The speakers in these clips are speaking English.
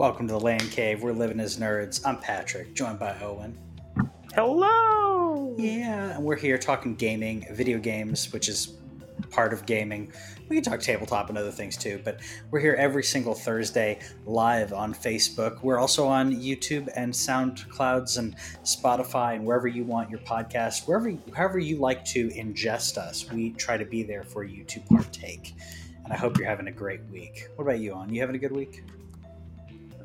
Welcome to the Land Cave. We're living as nerds. I'm Patrick, joined by Owen. Hello! Yeah, and we're here talking gaming, video games, which is part of gaming. We can talk tabletop and other things too, but we're here every single Thursday live on Facebook. We're also on YouTube and SoundClouds and Spotify and wherever you want your podcast, however you like to ingest us. We try to be there for you to partake. And I hope you're having a great week. What about you, On? You having a good week?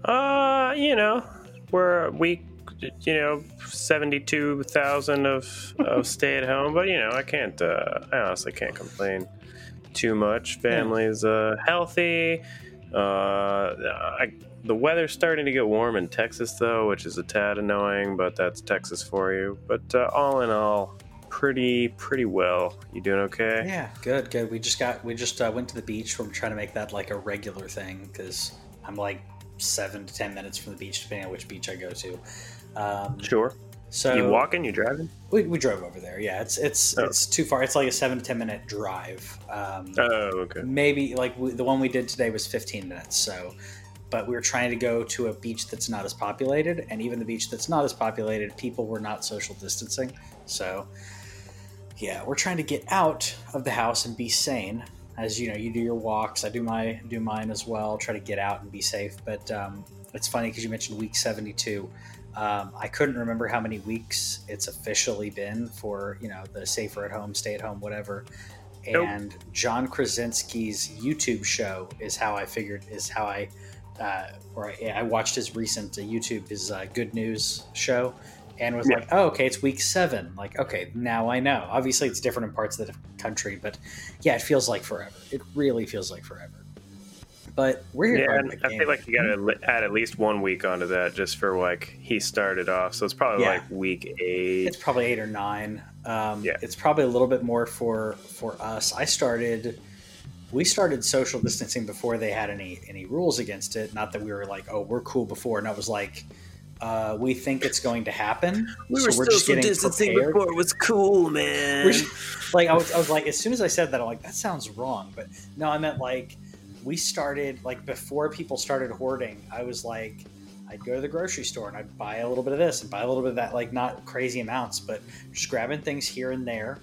You know, we're week, 72,000 of stay at home, but I can't, I honestly can't complain too much. Family's healthy. The weather's starting to get warm in Texas though, which is a tad annoying, but that's Texas for you. But all in all, pretty well. You doing okay? Yeah, good. We just went to the beach. We're trying to make that like a regular thing because I'm like 7 to 10 minutes from the beach, depending on which beach I go to. Sure. So you walking? You driving? We drove over there. Yeah, it's too far. It's like a 7 to 10 minute drive. Okay. Maybe like the one we did today was 15 minutes. So, but we were trying to go to a beach that's not as populated, and even the beach that's not as populated, people were not social distancing. So, yeah, we're trying to get out of the house and be sane. As you know, you do your walks. I do mine as well. Try to get out and be safe. But it's funny because you mentioned week 72. I couldn't remember how many weeks it's officially been for the safer at home, stay at home, whatever. Nope. And John Krasinski's YouTube show is how I figured I watched his recent YouTube, his Good News show. And was like, oh, okay, it's week 7. Like, okay, now I know. Obviously, it's different in parts of the country, but yeah, it feels like forever. It really feels like forever. But we're here. Yeah, and I feel like you got to add at least 1 week onto that just for like he started off. So it's probably like week 8. It's probably 8 or 9. It's probably a little bit more for us. We started social distancing before they had any rules against it. Not that we were like, oh, we're cool before. And I was like, we think it's going to happen. We were social distancing before it was cool, man. I was like, as soon as I said that, I'm like, that sounds wrong. But no, I meant like we started like before people started hoarding. I was like, I'd go to the grocery store and I'd buy a little bit of this and buy a little bit of that, like not crazy amounts, but just grabbing things here and there.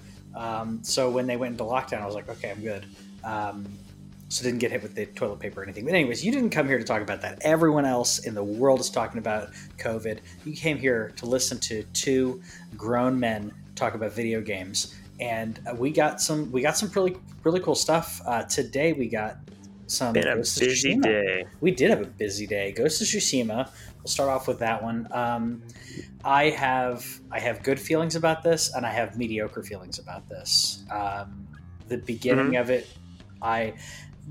So when they went into lockdown, I was like, okay, I'm good. So didn't get hit with the toilet paper or anything. But anyways, you didn't come here to talk about that. Everyone else in the world is talking about COVID. You came here to listen to two grown men talk about video games. And we got some really cool stuff. Today we got some Been Ghost a busy of Tsushima. Day. We did have a busy day. Ghost of Tsushima. We'll start off with that one. I have good feelings about this, and I have mediocre feelings about this. The beginning of it,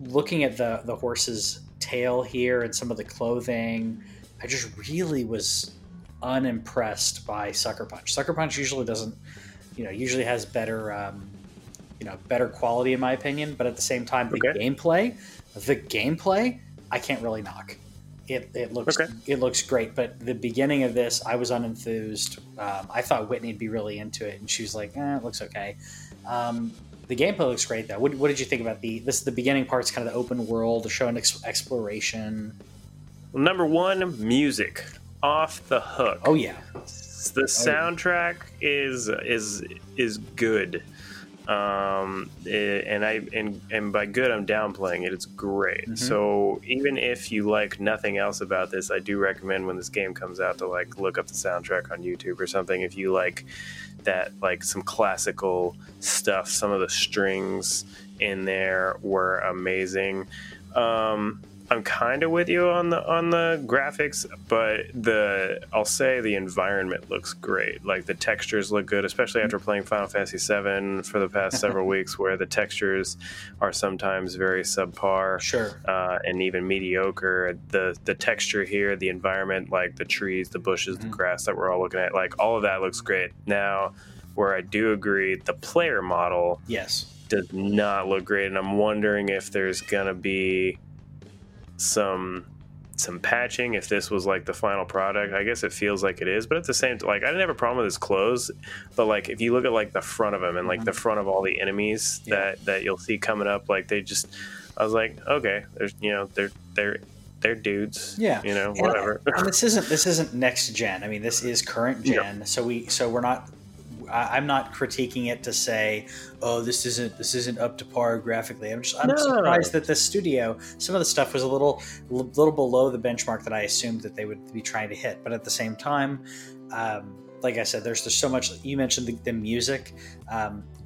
looking at the horse's tail here and some of the clothing, I just really was unimpressed by Sucker Punch. Sucker Punch usually doesn't, usually has better, better quality in my opinion. But at the same time, the gameplay, I can't really knock. It looks great, but the beginning of this, I was unenthused. I thought Whitney'd be really into it, and she was like, "It looks okay." The gameplay looks great, though. What did you think about the beginning part's kind of the open world, the show and exploration? Well, number one, music. Off the hook. Oh, yeah. The soundtrack is good. And by good, I'm downplaying it. It's great. Mm-hmm. So even if you like nothing else about this, I do recommend when this game comes out to like look up the soundtrack on YouTube or something. If you like that, like some classical stuff, some of the strings in there were amazing. I'm kind of with you on the graphics, but I'll say the environment looks great. Like the textures look good, especially after playing Final Fantasy VII for the past several weeks, where the textures are sometimes very subpar, and even mediocre. The texture here, the environment, like the trees, the bushes, the grass that we're all looking at, like all of that looks great. Now, where I do agree, the player model does not look great, and I'm wondering if there's gonna be some patching if this was like the final product. I guess it feels like it is, but at the same time, like I didn't have a problem with his clothes, but like if you look at like the front of him and like the front of all the enemies that you'll see coming up, like I was like, okay, there's they're they're dudes. Yeah, you know, whatever. And this isn't next gen. I mean, this is current gen. Yeah. So we're not. I'm not critiquing it to say, oh, this isn't up to par graphically. I'm surprised that this studio, some of the stuff was a little below the benchmark that I assumed that they would be trying to hit. But at the same time, like I said, there's so much. You mentioned the music.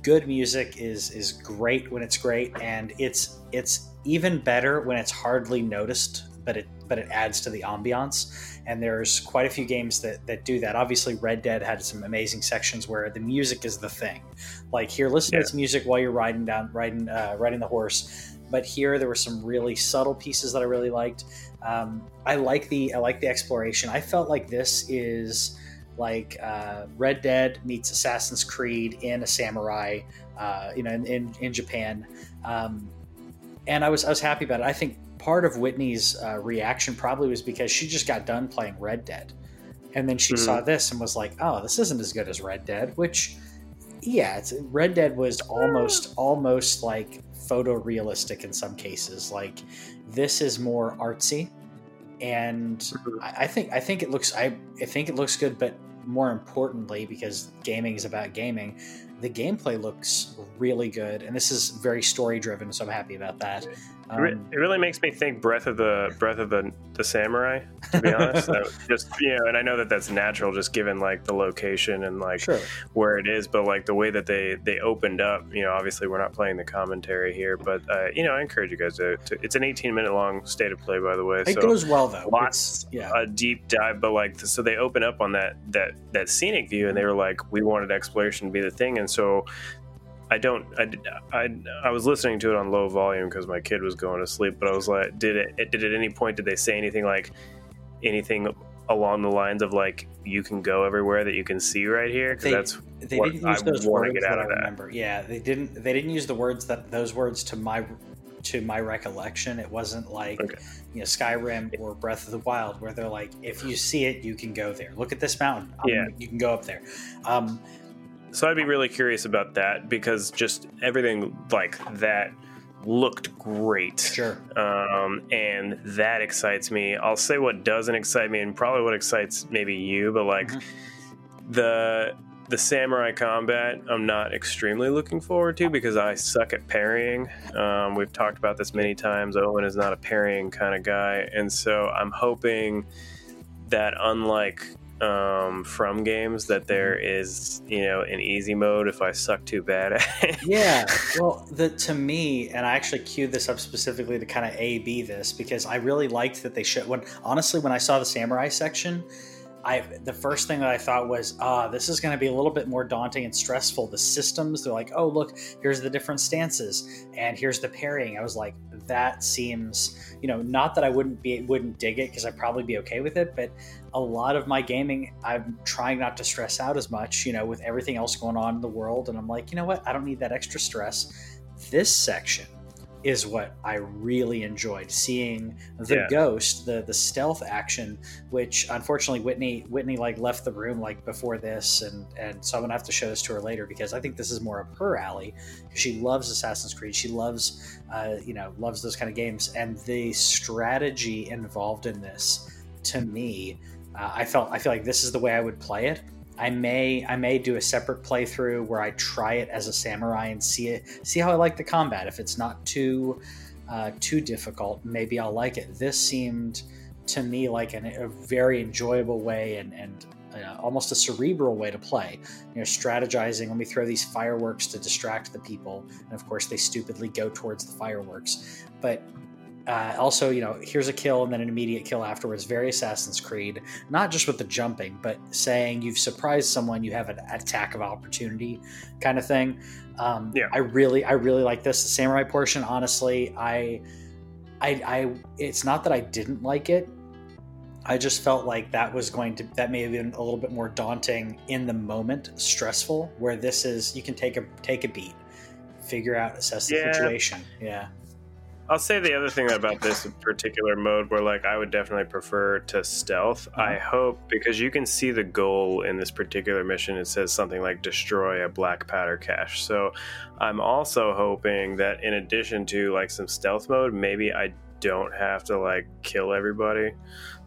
Good music is great when it's great, and it's even better when it's hardly noticed. But it adds to the ambiance, and there's quite a few games that do that. Obviously, Red Dead had some amazing sections where the music is the thing. Like here, listen to this music while you're riding the horse. But here, there were some really subtle pieces that I really liked. I like the exploration. I felt like this is like Red Dead meets Assassin's Creed in a samurai, in Japan. And I was happy about it. I think part of Whitney's reaction probably was because she just got done playing Red Dead, and then she saw this and was like, "Oh, this isn't as good as Red Dead." Which, Red Dead was almost like photorealistic in some cases. Like this is more artsy, and I think it looks good. But more importantly, because gaming is about gaming, the gameplay looks really good, and this is very story driven. So I'm happy about that. It really makes me think Breath of the Samurai, to be honest. And I know that's natural, just given like the location and like where it is, but like the way that they opened up. You know, obviously we're not playing the commentary here, but I encourage you guys to. It's an 18-minute long state of play, by the way. It goes well though. A deep dive, but like so they open up on that scenic view, and they were like, we wanted exploration to be the thing, and so. I was listening to it on low volume because my kid was going to sleep, but I was like, did at any point did they say anything along the lines of like, you can go everywhere that you can see right here? Because they didn't use those words to get out of that. Yeah, they didn't use those words to my recollection. It wasn't like Skyrim or Breath of the Wild where they're like, if you see it, you can go there. Look at this mountain. You can go up there. So I'd be really curious about that because just everything like that looked great. Sure. And that excites me. I'll say what doesn't excite me and probably what excites maybe you, but like the samurai combat, I'm not extremely looking forward to because I suck at parrying. We've talked about this many times. Owen is not a parrying kind of guy. And so I'm hoping that unlike from games that there is an easy mode if I suck too bad at it. To me, and I actually queued this up specifically to kind of A/B this because I really liked that they showed when I saw the samurai section, the first thing that I thought was, this is going to be a little bit more daunting and stressful. The systems, they're like, oh, look, here's the different stances and here's the parrying. I was like, that seems, not that I wouldn't dig it because I'd probably be okay with it, but a lot of my gaming, I'm trying not to stress out as much, with everything else going on in the world. And I'm like, you know what? I don't need that extra stress. This section is what I really enjoyed, seeing the ghost, the stealth action, which unfortunately Whitney like left the room like before this, and so I'm gonna have to show this to her later because I think this is more up her alley. She loves Assassin's Creed, she loves loves those kind of games, and the strategy involved in this, to me, I feel like this is the way I would play it. I may do a separate playthrough where I try it as a samurai and see how I like the combat. If it's not too difficult, maybe I'll like it. This seemed to me like a very enjoyable way and almost a cerebral way to play. Strategizing. Let me throw these fireworks to distract the people, and of course they stupidly go towards the fireworks. But also, here's a kill and then an immediate kill afterwards. Very Assassin's Creed, not just with the jumping, but saying you've surprised someone, you have an attack of opportunity kind of thing. I really like this. The samurai portion, honestly, it's not that I didn't like it. I just felt like that may have been a little bit more daunting in the moment, stressful. Where this is, you can take a beat, figure out, assess the situation. Yeah. I'll say the other thing about this particular mode where, like, I would definitely prefer to stealth. I hope, because you can see the goal in this particular mission. It says something like destroy a black powder cache. So I'm also hoping that in addition to, like, some stealth mode, maybe I don't have to like kill everybody.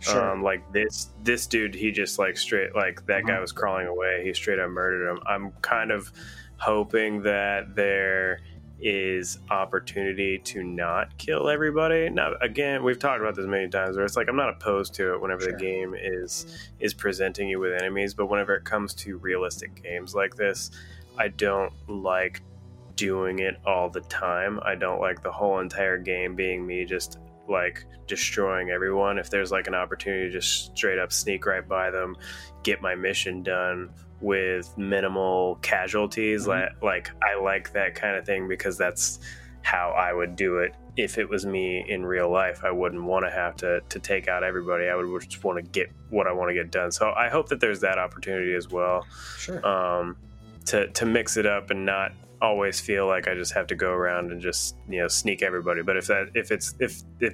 Sure. Like this dude, he just like straight, like that guy was crawling away. He straight up murdered him. I'm kind of hoping that there is opportunity to not kill everybody. Now, again, we've talked about this many times where it's like, I'm not opposed to it whenever the game is presenting you with enemies, but whenever it comes to realistic games like this, I don't like doing it all the time. I don't like the whole entire game being me just like destroying everyone. If there's like an opportunity to just straight up sneak right by them, get my mission done with minimal casualties, like I like that kind of thing, because that's how I would do it if it was me in real life. I wouldn't want to have to take out everybody. I would just want to get what I want to get done. So I hope that there's that opportunity as well, to mix it up and not always feel like I just have to go around and just, you know, sneak everybody. But if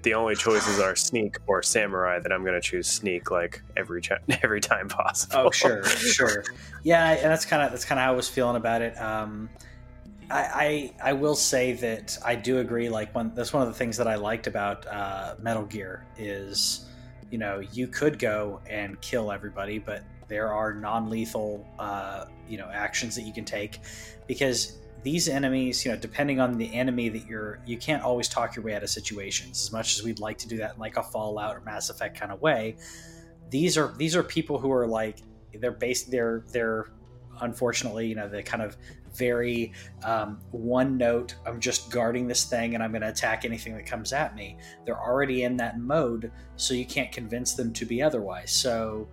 the only choices are sneak or samurai, then I'm going to choose sneak like every time possible. Oh, sure. Yeah. And that's kind of how I was feeling about it. I will say that I do agree. Like that's one of the things that I liked about Metal Gear is, you know, you could go and kill everybody, but there are non-lethal, actions that you can take, because these enemies, you know, depending on the enemy that you can't always talk your way out of situations as much as we'd like to do that in like a Fallout or Mass Effect kind of way. These are people who are like, they're unfortunately, you know, they kind of very one note. I'm just guarding this thing and I'm going to attack anything that comes at me. They're already in that mode, so you can't convince them to be otherwise. So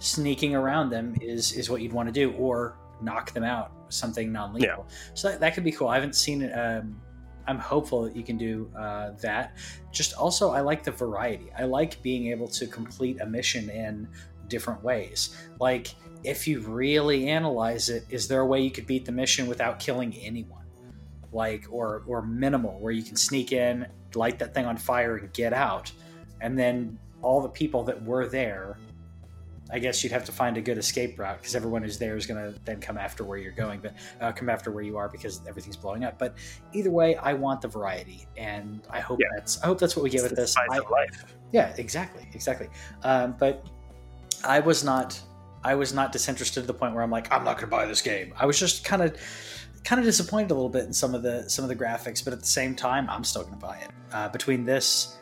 sneaking around them is what you'd want to do, or knock them out, something non-lethal. Yeah. So that could be cool. I haven't seen it. I'm hopeful that you can do that. Just also, I like the variety. I like being able to complete a mission in different ways. Like, if you really analyze it, is there a way you could beat the mission without killing anyone? Like, or minimal, where you can sneak in, light that thing on fire, and get out. And then all the people that were there, I guess you'd have to find a good escape route, because everyone who's there is going to then come after where you are, because everything's blowing up. But either way, I want the variety, and I hope that's what we get with this. Yeah, exactly. But I was not disinterested to the point where I'm like, I'm not going to buy this game. I was just kind of disappointed a little bit in some of the graphics, but at the same time, I'm still going to buy it. Between this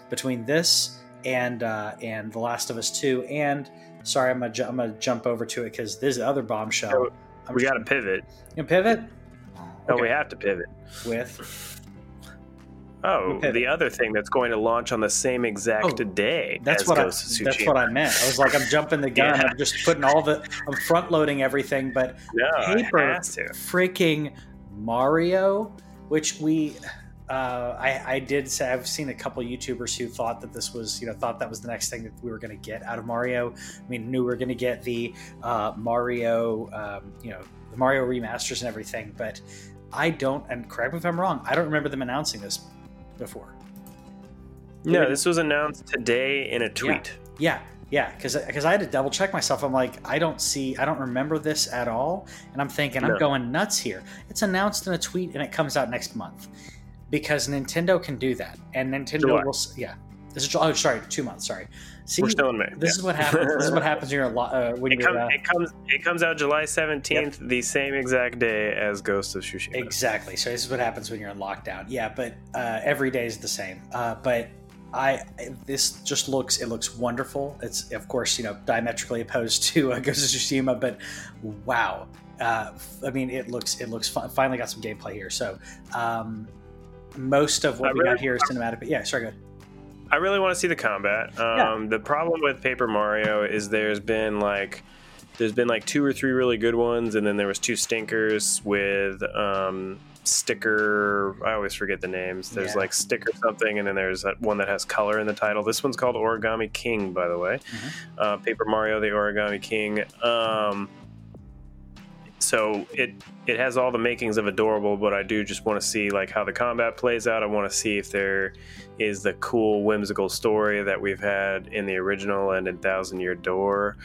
and The Last of Us 2 and sorry, I'm gonna jump over to it because there's the other bombshell. So we got to pivot. You gonna pivot? No, okay. We have to pivot. With? Oh, pivot. The other thing that's going to launch on the same exact day. That's what I meant. I was like, I'm jumping the gun. Yeah. I'm just putting I'm front loading everything. But Paper freaking Mario, which we. I did say I've seen a couple YouTubers who thought that this was, you know, thought that was the next thing that we were going to get out of Mario. I mean, knew we were going to get the Mario, the Mario remasters and everything, but I don't, and correct me if I'm wrong, I don't remember them announcing this before. No, this was announced today in a tweet. Yeah, because I had to double check myself. I'm like, I don't remember this at all, and I'm thinking, I'm going nuts here. It's announced in a tweet, and it comes out next month. Because Nintendo can do that, and Nintendo July. Will. Yeah, this is. Oh, sorry, 2 months. Sorry, see, we're still in May. This is what happens. This is what happens when you're a lot. It comes out July 17th, the same exact day as Ghost of Tsushima. Exactly. So this is what happens when you're in lockdown. Yeah, but every day is the same. This just looks wonderful. It's, of course, you know, diametrically opposed to Ghost of Tsushima, but wow. I mean, it looks fun. Finally got some gameplay here. So. Most of what we got here is cinematic, but yeah, sorry, go ahead. I really want to see the combat. The problem with Paper Mario is there's been like two or three really good ones, and then there was two stinkers with Sticker. I always forget the names. There's like Sticker something, and then there's that one that has color in the title. This one's called Origami King, by the way. Paper Mario the Origami King. So it has all the makings of adorable, but I do just want to see like how the combat plays out. I want to see if there is the cool whimsical story that we've had in the original and in Thousand Year Door.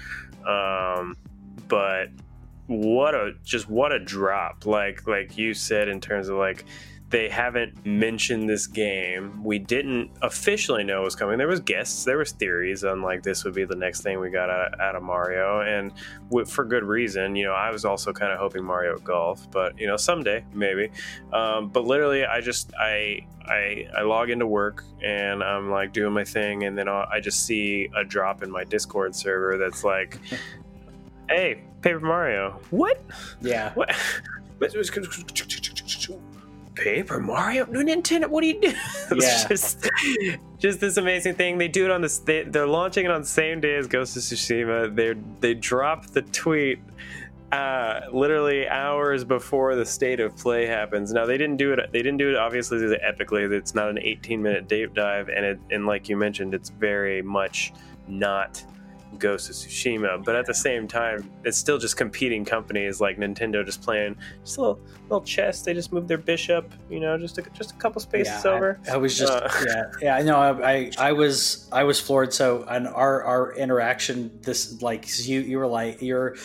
But what a drop! Like you said, in terms of like They haven't mentioned this game. We didn't officially know it was coming. There was guests, there was theories on like this would be the next thing we got out of Mario, and for good reason. You know, I was also kind of hoping Mario Golf, but you know, someday maybe. But literally, I log into work and I'm like doing my thing, and then I just see a drop in my Discord server that's like, "Hey, Paper Mario, what? Yeah, what?" Paper Mario, no Nintendo. What do you do? Yeah. just this amazing thing. They do it on this. They're launching it on the same day as Ghost of Tsushima. They drop the tweet literally hours before the state of play happens. Now they didn't do it obviously epically. It's not an 18-minute deep dive, and like you mentioned, it's very much not Ghost of Tsushima, but at the same time it's still just competing companies, like Nintendo just playing just a little chess. They just moved their bishop, you know, just a couple spaces over. I was just I was floored. So on our interaction, this like you were like, your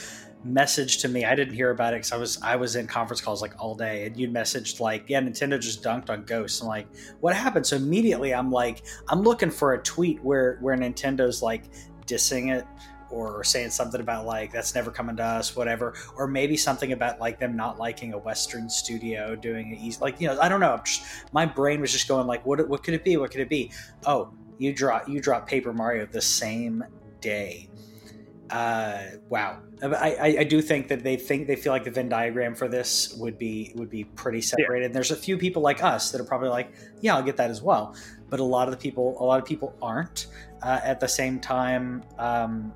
message to me, I didn't hear about it because I was in conference calls like all day, and you messaged like, yeah, Nintendo just dunked on Ghost. I'm like, what happened? So immediately I'm like, I'm looking for a tweet where Nintendo's like dissing it or saying something about like that's never coming to us, whatever, or maybe something about like them not liking a Western studio doing it easy, like, you know, I don't know, just, my brain was just going like, what could it be? Oh, you drop Paper Mario the same day. Wow. I do think that they feel like the Venn diagram for this would be pretty separated. Yeah. And there's a few people like us that are probably like, yeah, I'll get that as well. But a lot of people aren't. At the same time, I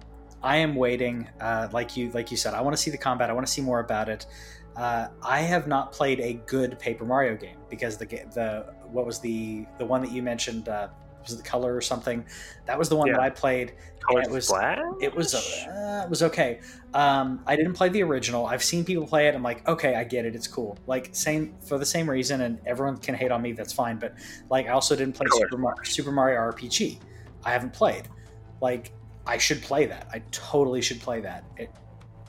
am waiting. Like you said, I want to see the combat. I want to see more about it. I have not played a good Paper Mario game because the one that you mentioned, was the Color or something? That was the one that I played. Color Splash? It was okay. I didn't play the original. I've seen people play it. I'm like, okay, I get it. It's cool. Like for the same reason, and everyone can hate on me. That's fine. But like, I also didn't play Super Mario RPG. I haven't played. Like, I should play that. I totally should play that. It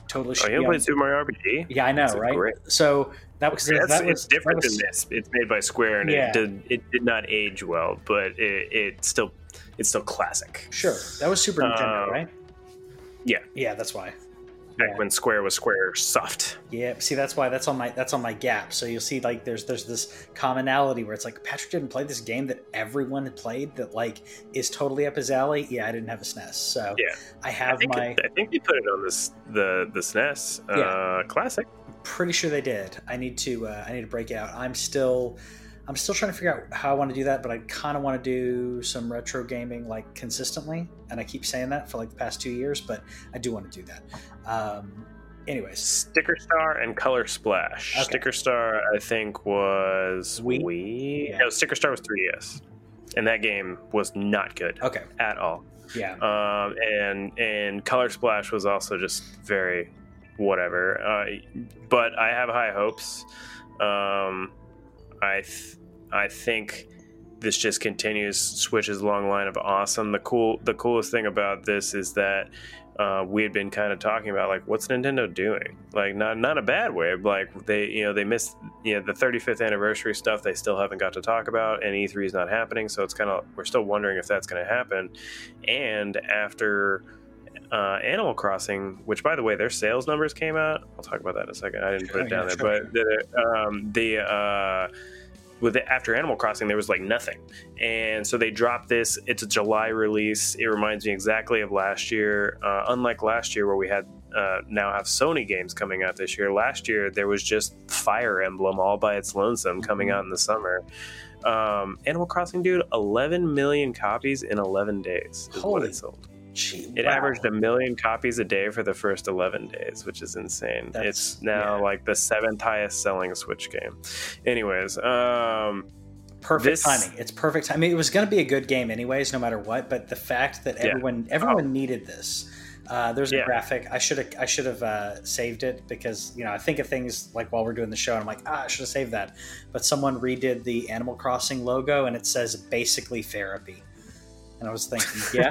totally should. Oh, you haven't played Super Mario RPG? Yeah, I know, that's right? Great. So it's different than this. It's made by Square, and it did not age well, but it's still classic. Sure, that was Super Nintendo, right? Yeah, that's why. Back when Square was Squaresoft. Yeah, see, that's why that's on my gap. So you'll see like there's this commonality where it's like Patrick didn't play this game that everyone had played that like is totally up his alley. Yeah, I didn't have a SNES, so yeah. I think they put it on the SNES classic. Pretty sure they did. I need to break it out. I'm still trying to figure out how I want to do that, but I kind of want to do some retro gaming like consistently, and I keep saying that for like the past 2 years, but I do want to do that. Anyways, Sticker Star and Color Splash. Okay. Sticker Star, I think, was Wii? Yeah. No, Sticker Star was 3DS, and that game was not good. Okay. At all. Yeah. And Color Splash was also just very whatever, but I have high hopes. I think this just continues Switch's long line of awesome. The coolest thing about this is that we had been kind of talking about like, what's Nintendo doing? Like not a bad way. Like they missed the 35th anniversary stuff. They still haven't got to talk about, and E3 is not happening. So it's kind of, we're still wondering if that's going to happen. And after Animal Crossing, which by the way, their sales numbers came out. I'll talk about that in a second. I didn't put it down there, but after Animal Crossing, there was like nothing, and so they dropped this. It's a July release. It reminds me exactly of last year. Unlike last year, where we had now have Sony games coming out this year. Last year, there was just Fire Emblem all by its lonesome coming out in the summer. Animal Crossing, dude, 11 million copies in 11 days is what it sold. Gee, it averaged 1 million copies a day for the first 11 days, which is insane. It's now like the 7th highest selling Switch game. Anyways, perfect timing. It's perfect. I mean, it was going to be a good game anyways, no matter what. But the fact that everyone needed this. There's a graphic. I should have saved it because I think of things like while we're doing the show, and I'm like, I should have saved that. But someone redid the Animal Crossing logo, and it says basically therapy. And I was thinking,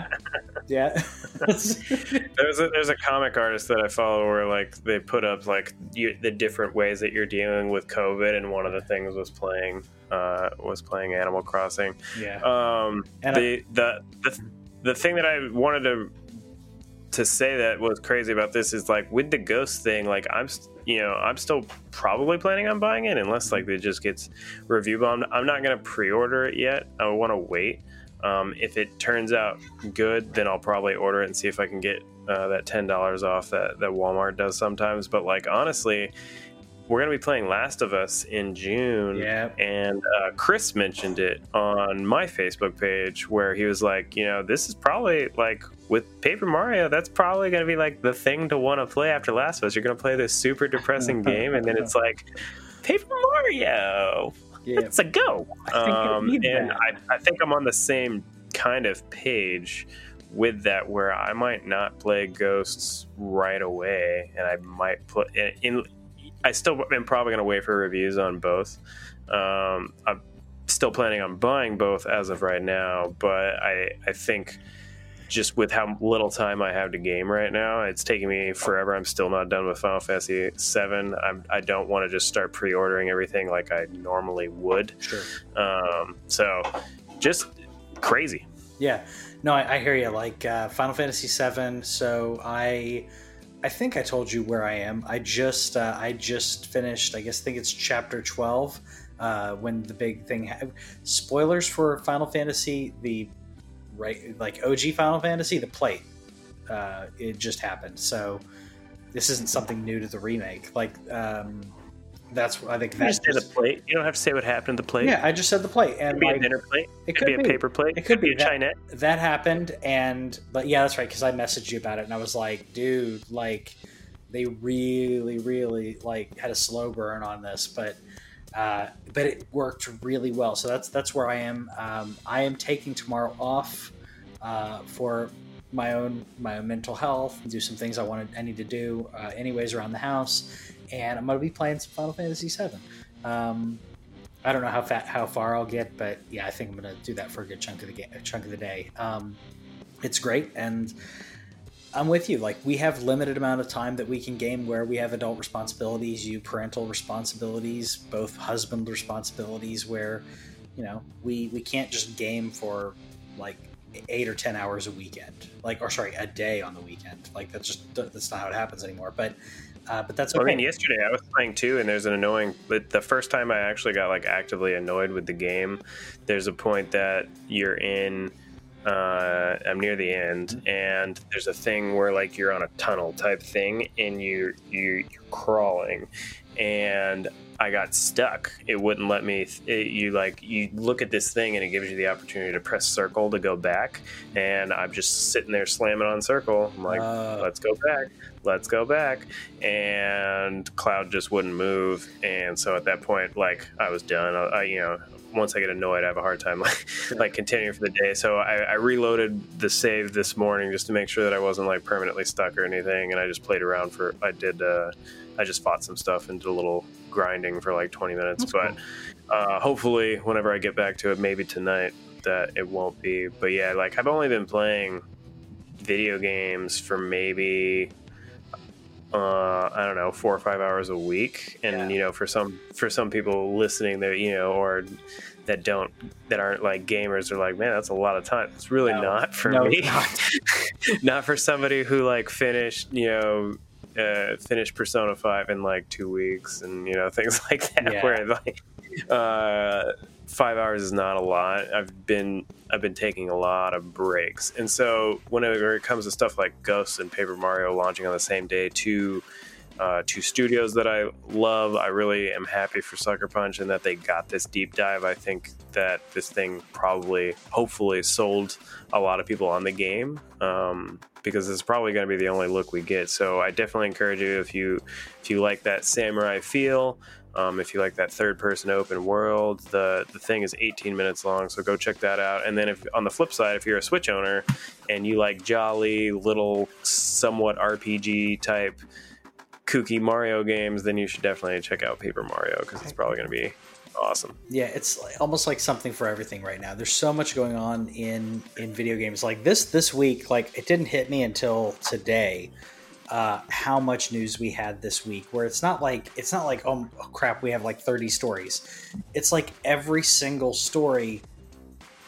yeah. There's a comic artist that I follow where like they put up like the different ways that you're dealing with COVID, and one of the things was playing Animal Crossing. Yeah. And the thing that I wanted to say that was crazy about this is like with the ghost thing, like I'm still probably planning on buying it unless like it just gets review bombed. I'm not going to pre-order it yet. I want to wait. If it turns out good, then I'll probably order it and see if I can get that $10 off that Walmart does sometimes. But like honestly, we're going to be playing Last of Us in June. Yeah. And Chris mentioned it on my Facebook page where he was like, this is probably like with Paper Mario, that's probably going to be like the thing to want to play after Last of Us. You're going to play this super depressing game, and then it's like Paper Mario. Yeah. It's a go. I think I'm on the same kind of page with that where I might not play Ghosts right away, and I might play I still am probably going to wait for reviews on both. I'm still planning on buying both as of right now, but I think just with how little time I have to game right now, it's taking me forever. I'm still not done with Final Fantasy VII. I don't want to just start pre-ordering everything like I normally would. Sure. So just crazy. Yeah. No, I hear you. Like Final Fantasy VII. So I think I told you where I am. I just finished, I guess, think it's chapter 12 when the big thing. Spoilers for Final Fantasy, the right, like OG Final Fantasy, the plate. It just happened. So this isn't something new to the remake. Like that's I think that's just the plate. You don't have to say what happened to the plate. Yeah, I just said the plate. And it could be a dinner plate. It could be a paper plate. It could be a dinette. That happened, but yeah, that's right. Because I messaged you about it, and I was like, dude, like they really, really like had a slow burn on this, but it worked really well. So that's where I am. I am taking tomorrow off for my own mental health, do some things I need to do anyways around the house, and I'm going to be playing some Final Fantasy VII. I don't know how far I'll get, but yeah, I think I'm going to do that for a good chunk of the day. It's great, and I'm with you. Like, we have limited amount of time that we can game where we have adult responsibilities, parental responsibilities, both husband responsibilities, where, we can't just game for like 8 or 10 hours a weekend, a day on the weekend. Like that's not how it happens anymore. But that's okay. I mean, yesterday I was playing too, and there's an annoying. But the first time I actually got like actively annoyed with the game, there's a point that you're in. I'm near the end, and there's a thing where like you're on a tunnel type thing, and you're crawling, and I got stuck. It wouldn't let me. You look at this thing, and it gives you the opportunity to press circle to go back, and I'm just sitting there slamming on circle. I'm like, let's go back, and Cloud just wouldn't move, and so at that point, like I was done. I once I get annoyed, I have a hard time like continuing for the day. So I reloaded the save this morning just to make sure that I wasn't like permanently stuck or anything. And I just played around I just fought some stuff and did a little grinding for like 20 minutes. That's but cool. Hopefully whenever I get back to it, maybe tonight, that it won't be. But yeah, like I've only been playing video games for maybe, I don't know, 4 or 5 hours a week, and for some people listening there, or that aren't like gamers, are like, man, that's a lot of time. It's really not for me. Not for somebody who like finished Persona 5 in like 2 weeks, and things like that. Yeah. Where like 5 hours is not a lot. I've been taking a lot of breaks, and so whenever it comes to stuff like Ghosts and Paper Mario launching on the same day, two studios that I love, I really am happy for Sucker Punch and that they got this deep dive. I think that this thing probably, hopefully, sold a lot of people on the game, because it's probably going to be the only look we get. So I definitely encourage you, if you like that samurai feel. If you like that third-person open world, the thing is 18 minutes long, so go check that out. And then on the flip side, if you're a Switch owner and you like jolly little, somewhat RPG-type, kooky Mario games, then you should definitely check out Paper Mario, because it's probably going to be awesome. Yeah, it's almost like something for everything right now. There's so much going on in video games. Like this week, like it didn't hit me until today, how much news we had this week. Where it's not like oh crap, we have like 30 stories. It's like every single story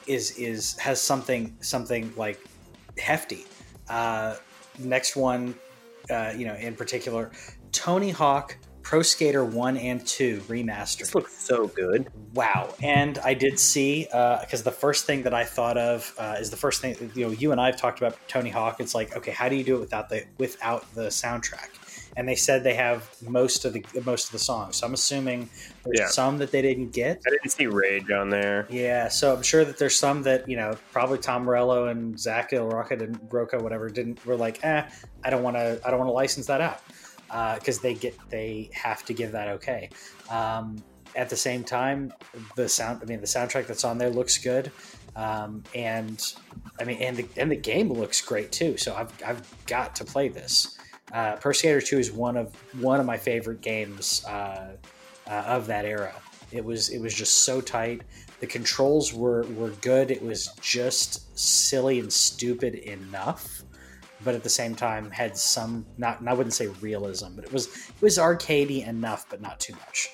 has something like hefty. Next one, in particular, Tony Hawk Pro Skater 1 and 2 remastered. This looks so good. Wow. And I did see, because the first thing that I thought of is the first thing, you and I have talked about Tony Hawk. It's like, okay, how do you do it without the soundtrack? And they said they have most of the songs. So I'm assuming there's some that they didn't get. I didn't see Rage on there. Yeah, so I'm sure that there's some that, probably Tom Morello and Zach Il Rocket and Rocco, whatever, were like, I don't wanna license that out. Because they have to give that okay. At the same time, the soundtrack that's on there looks good, and the game looks great too. So I've got to play this. Pro Skater 2 is one of my favorite games of that era. It was just so tight. The controls were good. It was just silly and stupid enough, but at the same time had some, not I wouldn't say realism, but it was arcadey enough, but not too much.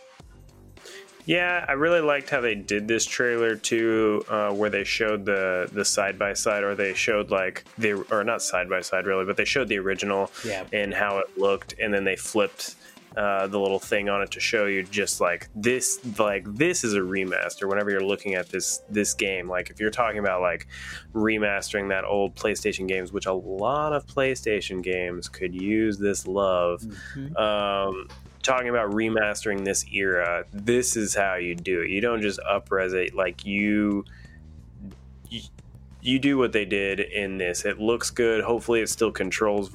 Yeah, I really liked how they did this trailer too, where they showed the side by side, or they showed not side by side really, but they showed the original and how it looked, and then they flipped the little thing on it to show you just this is a remaster. Whenever you're looking at this game, like if you're talking about like remastering that old PlayStation games, which a lot of PlayStation games could use this love, mm-hmm. Talking about remastering this era, this is how you do it. You don't just up-res it. Like you do what they did in this. It looks good. Hopefully it still controls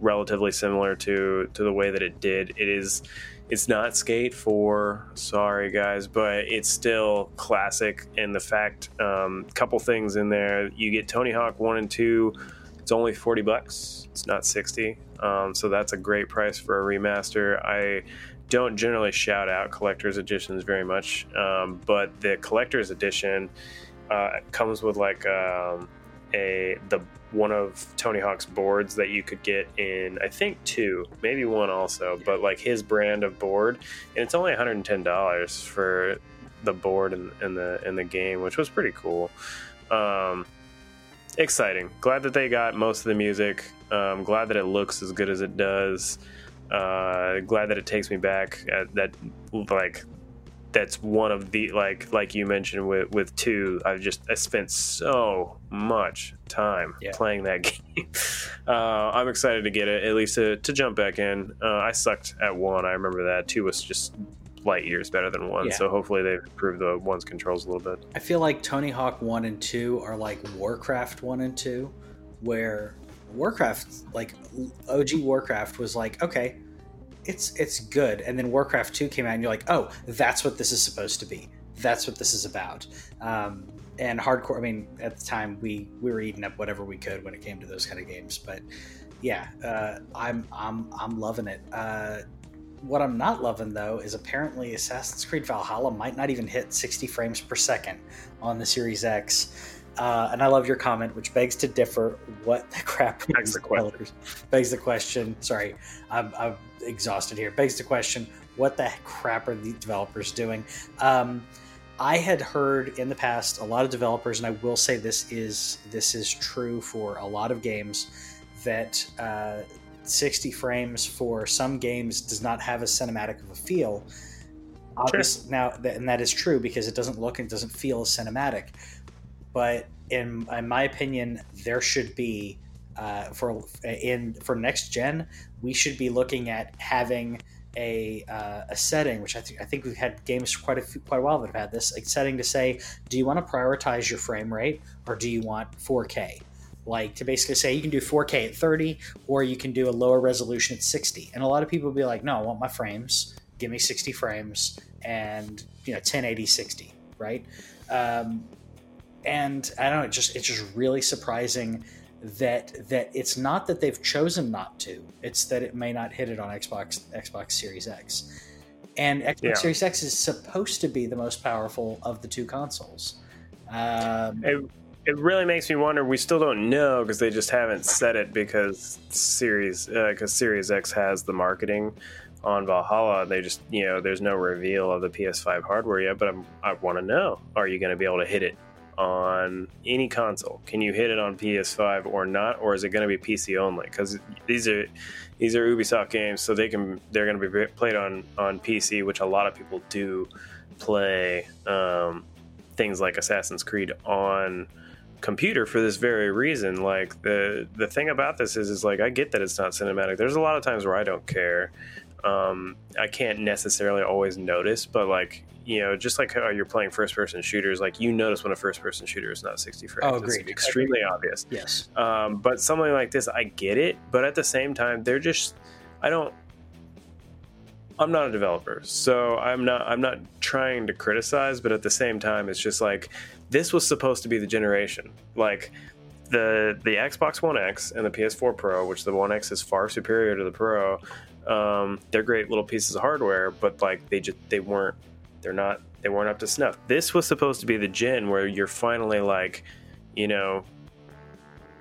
relatively similar to the way that it did. It's not Skate 4, sorry guys, but it's still classic. And the fact, couple things in there, you get Tony Hawk 1 and 2. It's only $40. It's not 60. So that's a great price for a remaster. I don't generally shout out collector's editions very much, but the collector's edition comes with one of Tony Hawk's boards that you could get in, I think two, maybe one also, but like his brand of board, and it's only $110 for the board and the game, which was pretty cool. Exciting. Glad that they got most of the music. Glad that it looks as good as it does. Glad that it takes me back at that, like. That's one of the like you mentioned with two. I spent so much time playing that game. I'm excited to get it, at least to jump back in. I sucked at one. I remember that. Two was just light years better than one. Yeah. So hopefully they've improved the one's controls a little bit. I feel like Tony Hawk 1 and 2 are like Warcraft 1 and 2, where Warcraft, like OG Warcraft, was like, okay, it's good, and then Warcraft 2 came out and you're like, oh, that's what this is supposed to be, that's what this is about. And hardcore, at the time we were eating up whatever we could when it came to those kind of games, but yeah, I'm loving it. What I'm not loving though is apparently Assassin's Creed Valhalla might not even hit 60 frames per second on the Series X. And I love your comment, which begs to differ. What the crap? Begs the question. Sorry, I'm exhausted here. Begs the question, what the crap are the developers doing? I had heard in the past a lot of developers, and I will say this is true for a lot of games, that 60 frames for some games does not have as cinematic of a feel. Obviously, sure. Now, and that is true because it doesn't look and doesn't feel as cinematic. But in my opinion, there should be for next gen, we should be looking at having a setting, which I think we've had games for quite a while that have had this, a setting to say, do you want to prioritize your frame rate or do you want 4K? Like to basically say you can do 4K at 30 or you can do a lower resolution at 60. And a lot of people will be like, no, I want my frames. Give me 60 frames and 1080 60, right? And I don't know, it's just really surprising that it's not that they've chosen not to, it's that it may not hit it on Xbox Series X. And Xbox Series X is supposed to be the most powerful of the two consoles. It really makes me wonder. We still don't know because they just haven't said it, because Series X has the marketing on Valhalla. They just, you know, there's no reveal of the PS5 hardware yet, but I want to know, are you going to be able to hit it on any console? Can you hit it on PS5 or not, or is it going to be PC only? Because these are Ubisoft games, so they're going to be played on PC, which a lot of people do play things like Assassin's Creed on computer for this very reason. Like the thing about this is like, I get that it's not cinematic. There's a lot of times where I don't care. I can't necessarily always notice, but like, you know, just like how you're playing first-person shooters, like you notice when a first-person shooter is not 60 frames. Oh, agreed. It's extremely obvious. Yes. But something like this, I get it. But at the same time, they're just, I'm not a developer, so I'm not trying to criticize. But at the same time, it's just like, this was supposed to be the generation. Like the Xbox One X and the PS4 Pro, which the One X is far superior to the Pro. They're great little pieces of hardware, but like they weren't up to snuff. This was supposed to be the gen where you're finally like, you know,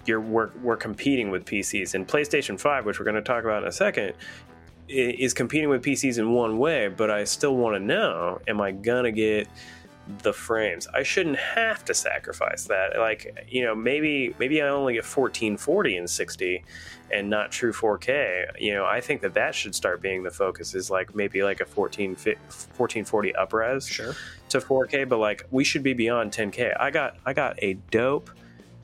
we're competing with PCs, and PlayStation 5, which we're going to talk about in a second, is competing with PCs in one way. But I still want to know, am I going to get the frames? I shouldn't have to sacrifice that. Like, you know, maybe I only get 1440 and 60 and not true 4K. You know, I think that should start being the focus, is like maybe like a 1440 up-res to 4K, but like we should be beyond 10K. I got a dope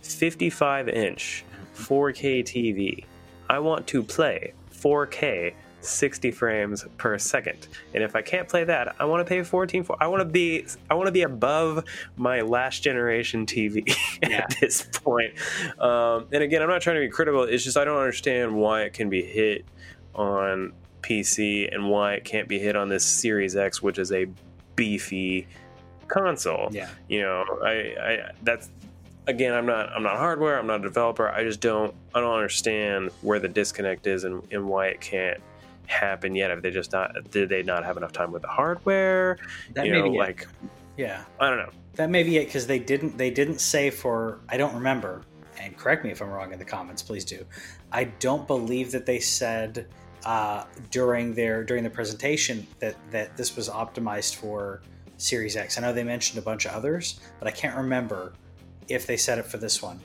55-inch 4K TV. I want to play 4K 60 frames per second, and if I can't play that, I want to pay 14 for. I want to be above my last generation TV at this point. And again, I'm not trying to be critical. It's just I don't understand why it can be hit on PC and why it can't be hit on this Series X, which is a beefy console. Yeah, you know, I that's. Again, I'm not hardware. I'm not a developer. I just don't understand where the disconnect is and why it can't happen yet. Did they not have enough time with the hardware? That you may know, be like, it. Yeah, I don't know. That may be it, because they didn't say for, I don't remember. And correct me if I'm wrong in the comments, please do. I don't believe that they said during the presentation that this was optimized for Series X. I know they mentioned a bunch of others, but I can't remember if they set it for this one,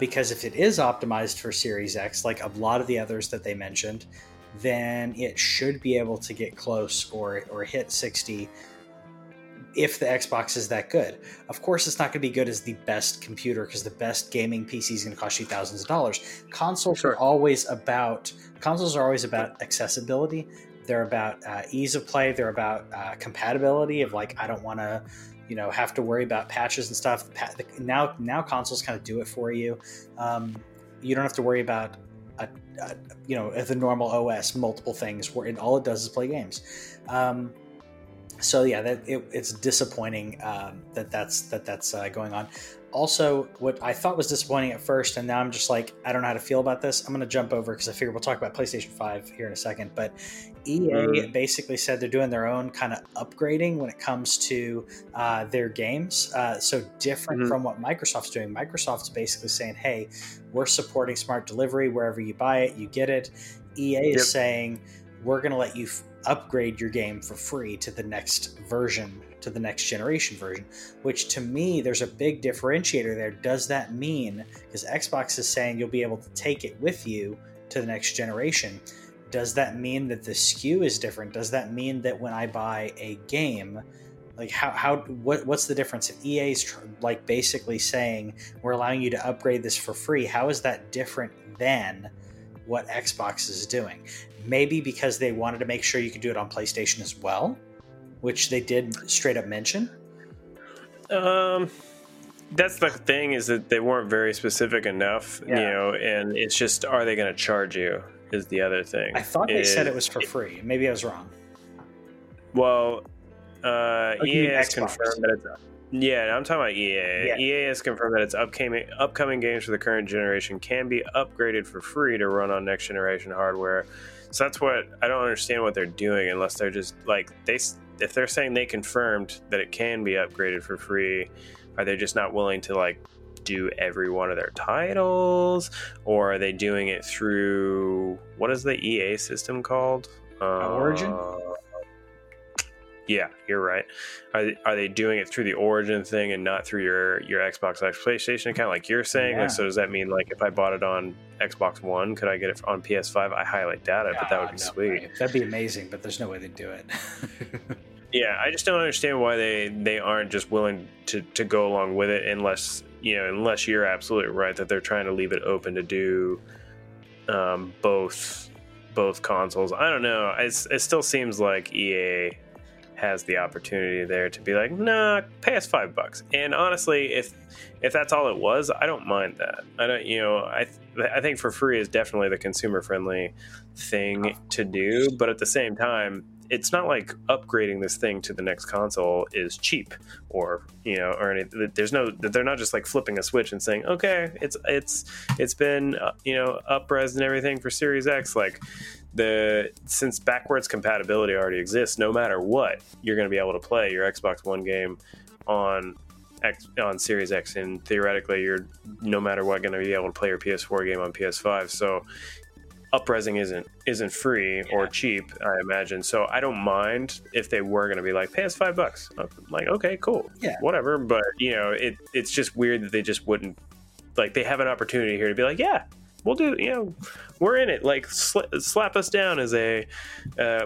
because if it is optimized for Series X, like a lot of the others that they mentioned, then it should be able to get close or hit 60 if the Xbox is that good. Of course, it's not going to be good as the best computer, because the best gaming PC is going to cost you thousands of dollars. Consoles are always about accessibility. They're about ease of play. They're about compatibility of like, I don't want to, you know, have to worry about patches and stuff. Now consoles kind of do it for you. You don't have to worry about the normal OS, multiple things, where all it does is play games. So yeah, it's disappointing that's going on. Also, what I thought was disappointing at first, and now I'm just like, I don't know how to feel about this. I'm going to jump over, because I figure we'll talk about PlayStation 5 here in a second. But EA basically said they're doing their own kind of upgrading when it comes to their games. So different from what Microsoft's doing. Microsoft's basically saying, hey, we're supporting smart delivery. Wherever you buy it, you get it. EA is saying, we're going to let you upgrade your game for free to the next version, to the next generation version, which to me, there's a big differentiator there. Does that mean, because Xbox is saying you'll be able to take it with you to the next generation, does that mean that the SKU is different? Does that mean that when I buy a game, like what's the difference? If EA's like basically saying we're allowing you to upgrade this for free, how is that different than what Xbox is doing? Maybe because they wanted to make sure you could do it on PlayStation as well, which they did straight up mention. That's the thing, is that they weren't very specific enough, you know, and it's just, are they going to charge you is the other thing. I thought they said it was for free. Maybe I was wrong. Well, EA has confirmed that it's Yeah, I'm talking about EA. Yeah. EA has confirmed that its upcoming games for the current generation can be upgraded for free to run on next generation hardware. So that's what I don't understand what they're doing, unless they're just like if they're saying they confirmed that it can be upgraded for free, are they just not willing to like do every one of their titles, or are they doing it through what is the EA system called? Origin? Yeah, you're right. Are they doing it through the Origin thing and not through your Xbox/PlayStation account, like you're saying? Yeah. Like, so does that mean like if I bought it on Xbox One, could I get it on PS5? I highly doubt it, but that would be sweet. Right. That'd be amazing, but there's no way they'd do it. Yeah, I just don't understand why they aren't just willing to go along with it, unless you're absolutely right that they're trying to leave it open to do both consoles. I don't know. It still seems like EA has the opportunity there to be like, nah, pay us $5. And honestly, if that's all it was, I don't mind that. I think for free is definitely the consumer friendly thing to do, but at the same time, it's not like upgrading this thing to the next console is cheap or anything. They're not just like flipping a switch and saying, okay, it's been, up-res and everything for Series X. Like, since backwards compatibility already exists, no matter what, you're going to be able to play your Xbox One game on Series X. And theoretically, you're no matter what going to be able to play your PS4 game on PS5. So, up-resing isn't free or cheap, I imagine. So I don't mind if they were going to be like, pay us $5. I'm like, okay, cool, yeah, whatever. But it's just weird that they just wouldn't. Like, they have an opportunity here to be like, yeah, we'll do. We're in it. Like, slap us down as a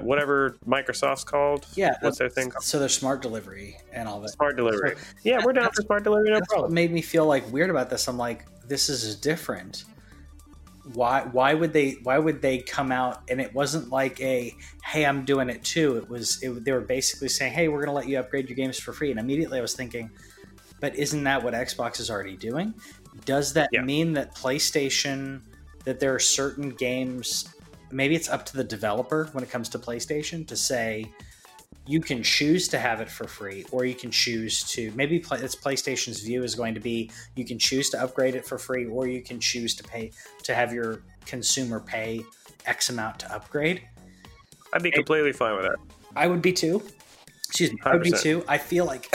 whatever Microsoft's called. Yeah, what's their thing called? So their smart delivery and all that. Smart delivery. So, we're down for smart delivery. No problem. What made me feel like weird about this. I'm like, this is different. Why would they come out? And it wasn't like a, hey, I'm doing it too. They were basically saying, hey, we're gonna let you upgrade your games for free. And immediately I was thinking, but isn't that what Xbox is already doing? Does that mean that PlayStation, that there are certain games, maybe it's up to the developer when it comes to PlayStation to say you can choose to have it for free, or you can choose to it's PlayStation's view is going to be you can choose to upgrade it for free, or you can choose to pay to have your consumer pay X amount to upgrade. I'd be completely fine with that. I would be too. Excuse me. 100%. I would be too. I feel like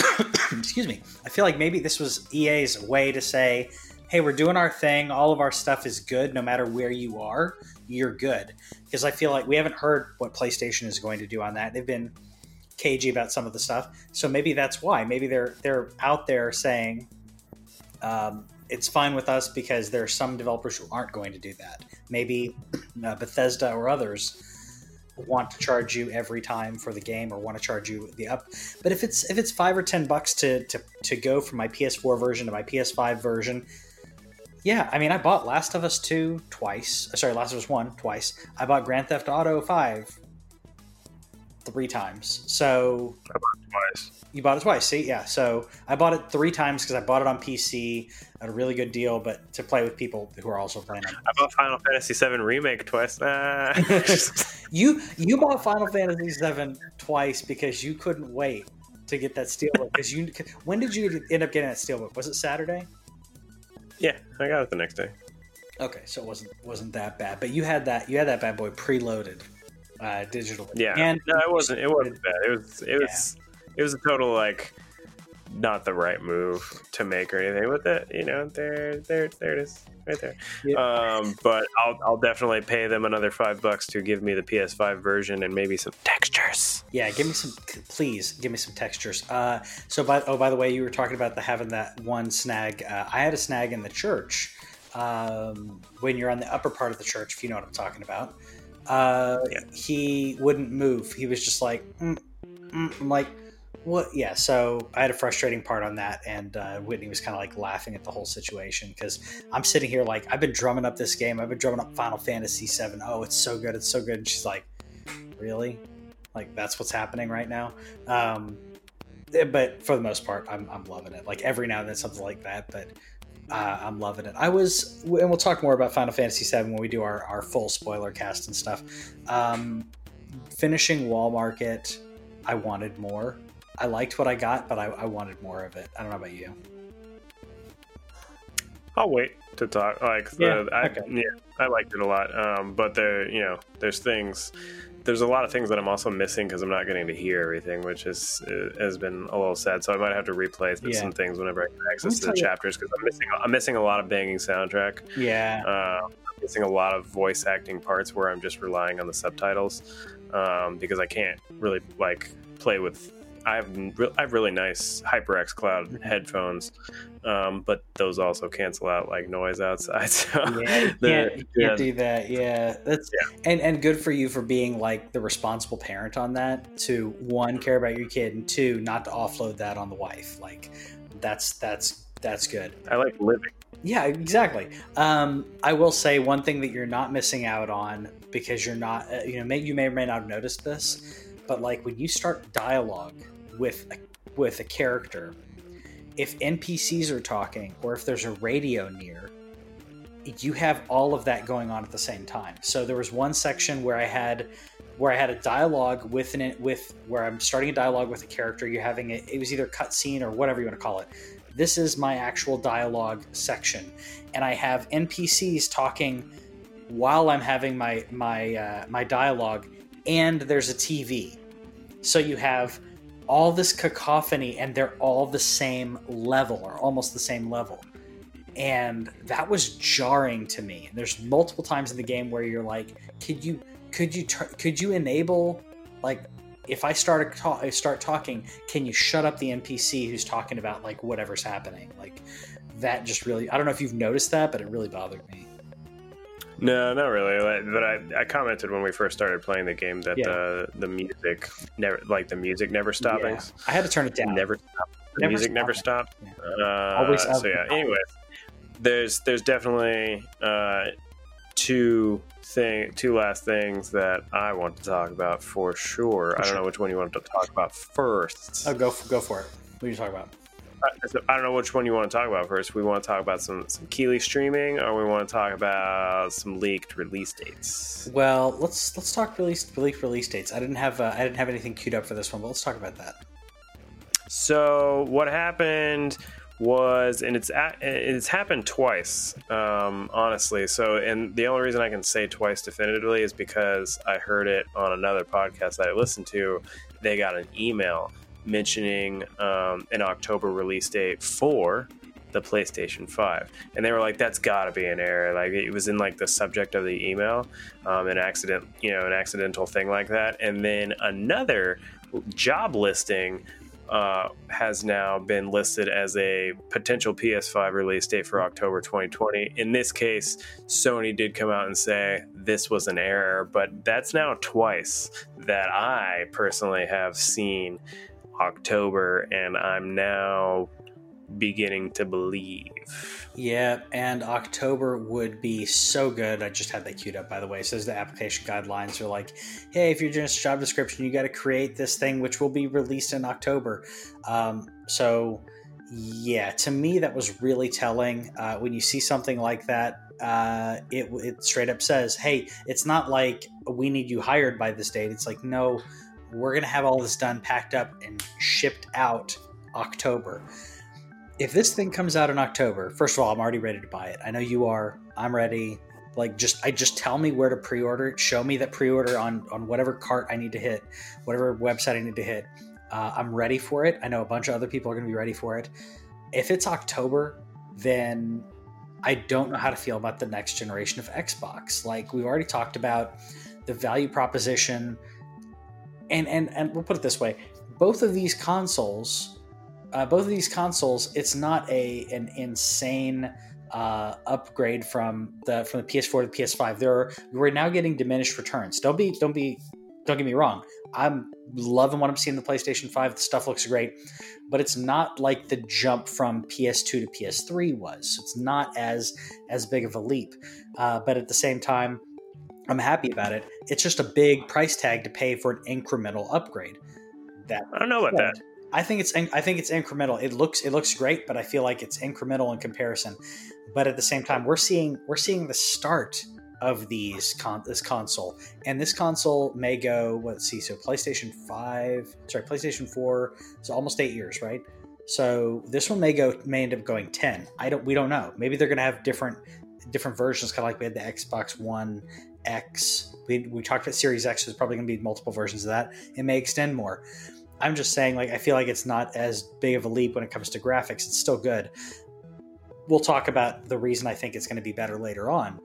excuse me. I feel like maybe this was EA's way to say, hey, we're doing our thing. All of our stuff is good. No matter where you are, you're good. Because I feel like we haven't heard what PlayStation is going to do on that. They've been cagey about some of the stuff, so maybe that's why. Maybe they're out there saying it's fine with us because there are some developers who aren't going to do that. Maybe Bethesda or others want to charge you every time for the game, or want to charge you the up. But if it's $5 or $10 to go from my PS4 version to my PS5 version, yeah, I mean, I bought Last of Us 2 twice. Sorry, Last of Us 1 twice. I bought Grand Theft Auto 5 three times. So I bought it twice. You bought it twice, see? Yeah. So I bought it three times because I bought it on PC at a really good deal, but to play with people who are also playing it. I bought Final Fantasy VII Remake twice. You bought Final Fantasy VII twice because you couldn't wait to get that steelbook. Because when did you end up getting that steelbook? Was it Saturday? Yeah, I got it the next day. Okay, so it wasn't that bad, but you had that bad boy preloaded. Digitally. Yeah. And no, it wasn't bad. It was a total, like, not the right move to make or anything with it. There it is right there. Yep. But I'll definitely pay them another $5 to give me the PS5 version and maybe some textures. Yeah. Give me some textures. So by the way, you were talking about having that one snag. I had a snag in the church. When you're on the upper part of the church, if you know what I'm talking about. He wouldn't move. He was just like, I'm like, what? Yeah. So I had a frustrating part on that. And Whitney was kind of like laughing at the whole situation, because I'm sitting here like, I've been drumming up this game. I've been drumming up Final Fantasy VII. Oh, it's so good. It's so good. And she's like, really? Like, that's what's happening right now. But for the most part, I'm loving it. Like, every now and then something like that. But I'm loving it. And we'll talk more about Final Fantasy VII when we do our full spoiler cast and stuff. Finishing Wall Market, I wanted more. I liked what I got, but I wanted more of it. I don't know about you. I'll wait to talk. I liked it a lot. But there, there's things. There's a lot of things that I'm also missing because I'm not getting to hear everything, which has been a little sad. So I might have to replay some things whenever I can access the chapters because I'm missing a lot of banging soundtrack. Yeah. I'm missing a lot of voice acting parts where I'm just relying on the subtitles because I can't really play with. I have really nice HyperXCloud headphones, but those also cancel out noise outside. So you can't do that. Yeah, and good for you for being the responsible parent on that. To one, care about your kid, and two, not to offload that on the wife. That's good. I like living. Yeah, exactly. I will say one thing that you're not missing out on because you're not. You may or may not have noticed this. But when you start dialogue with a character, if NPCs are talking or if there's a radio near, you have all of that going on at the same time. So there was one section where I had a dialogue where I'm starting a dialogue with a character. You're having it was either cutscene or whatever you want to call it. This is my actual dialogue section, and I have NPCs talking while I'm having my dialogue, and there's a TV. So you have all this cacophony and they're all the same level or almost the same level. And that was jarring to me. And there's multiple times in the game where you're like, could you enable, if I start talking, can you shut up the NPC who's talking about whatever's happening? That just really, I don't know if you've noticed that, but it really bothered me. No, not really. But I commented when we first started playing the game that the music never, the music never stopping. Yeah. I had to turn it down. Never stopped. The music never stopped. Yeah. Always. Anyways, there's definitely two last things that I want to talk about for sure. I don't know which one you want to talk about first. Oh, go for it. What are you talking about? So I don't know which one you want to talk about first. We want to talk about some Keeley streaming, or we want to talk about some leaked release dates. Well, let's talk leaked release dates. I didn't have anything queued up for this one, but let's talk about that. So what happened was, and it's happened twice, honestly. So, and the only reason I can say twice definitively is because I heard it on another podcast that I listened to. They got an email mentioning an October release date for the PlayStation 5, and they were like, that's gotta be an error, it was in the subject of the email, an accidental thing like that. And then another job listing has now been listed as a potential PS5 release date for October 2020. In this case, Sony did come out and say this was an error, but that's now twice that I personally have seen October, and I'm now beginning to believe. Yeah, and October would be so good. I just had that queued up, by the way. So the application guidelines are hey, if you're doing a job description, you got to create this thing, which will be released in October. So yeah, to me, that was really telling. When you see something like that, it straight up says, hey, it's not we need you hired by this date. It's no, we're going to have all this done, packed up, and shipped out October. If this thing comes out in October, first of all, I'm already ready to buy it. I know you are. I'm ready. Just tell me where to pre-order. Show me that pre-order on whatever cart I need to hit, whatever website I need to hit. I'm ready for it. I know a bunch of other people are going to be ready for it. If it's October, then I don't know how to feel about the next generation of Xbox. We've already talked about the value proposition. And we'll put it this way: both of these consoles, it's not an insane upgrade from the PS4 to the PS5. We're now getting diminished returns. Don't get me wrong. I'm loving what I'm seeing in the PlayStation 5. The stuff looks great, but it's not the jump from PS2 to PS3 was. It's not as big of a leap. But at the same time, I'm happy about it. It's just a big price tag to pay for an incremental upgrade. I don't know about that. I think it's incremental. It looks great, but I feel it's incremental in comparison. But at the same time, we're seeing the start of these this console, and this console may go, let's see, so PlayStation 4, so almost 8 years, right? So this one may end up going 10. We don't know. Maybe they're going to have different versions, kind of like we had the Xbox One X. We talked about Series X, so there's probably going to be multiple versions of that. It may extend more. I'm just saying, like, I feel like it's not as big of a leap when it comes to graphics. It's still good. We'll talk about the reason I think it's going to be better later on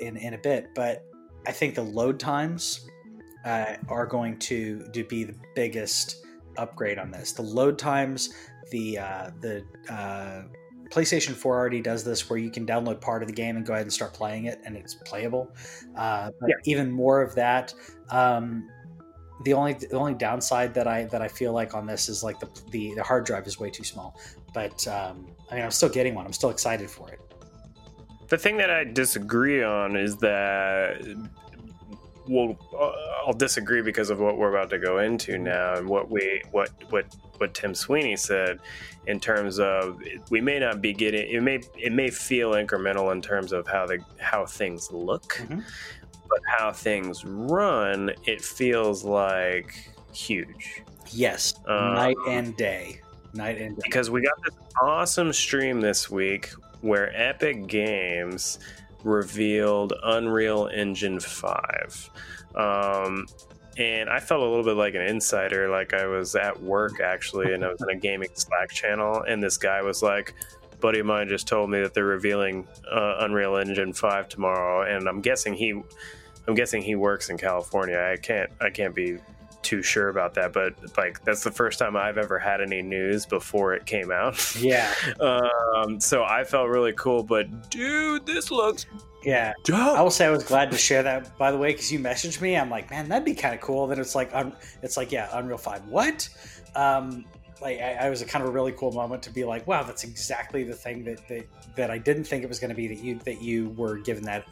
in a bit, but I think the load times are going to be the biggest upgrade on this. The load times, the PlayStation 4 already does this, where you can download part of the game and go ahead and start playing it, and it's playable. Even more of that. The only downside that I feel like on this is like the hard drive is way too small. But I mean, I'm still getting one. I'm still excited for it. The thing that I disagree on is that, well, I'll disagree because of what we're about to go into now and what Tim Sweeney said in terms of we may not be getting it may feel incremental in terms of how things look. Mm-hmm. But how things run, it feels like huge. Yes, night and day. Because we got this awesome stream this week where Epic Games revealed Unreal Engine 5. And I felt a little bit like an insider. Like, I was at work, actually, and I was in a gaming Slack channel, and this guy was like, buddy of mine just told me that they're revealing Unreal Engine 5 tomorrow, and I'm guessing he works in California. I can't be too sure about that, but like, that's the first time I've ever had any news before it came out. Yeah. So I felt really cool, but dude, this looks dope. I will say I was glad to share that, by the way, because you messaged me. I'm like, man, that'd be kind of cool. Then it's like Unreal 5. What? Like, I was a kind of a really cool moment to be like, wow, that's exactly the thing that I didn't think it was going to be that you were given that.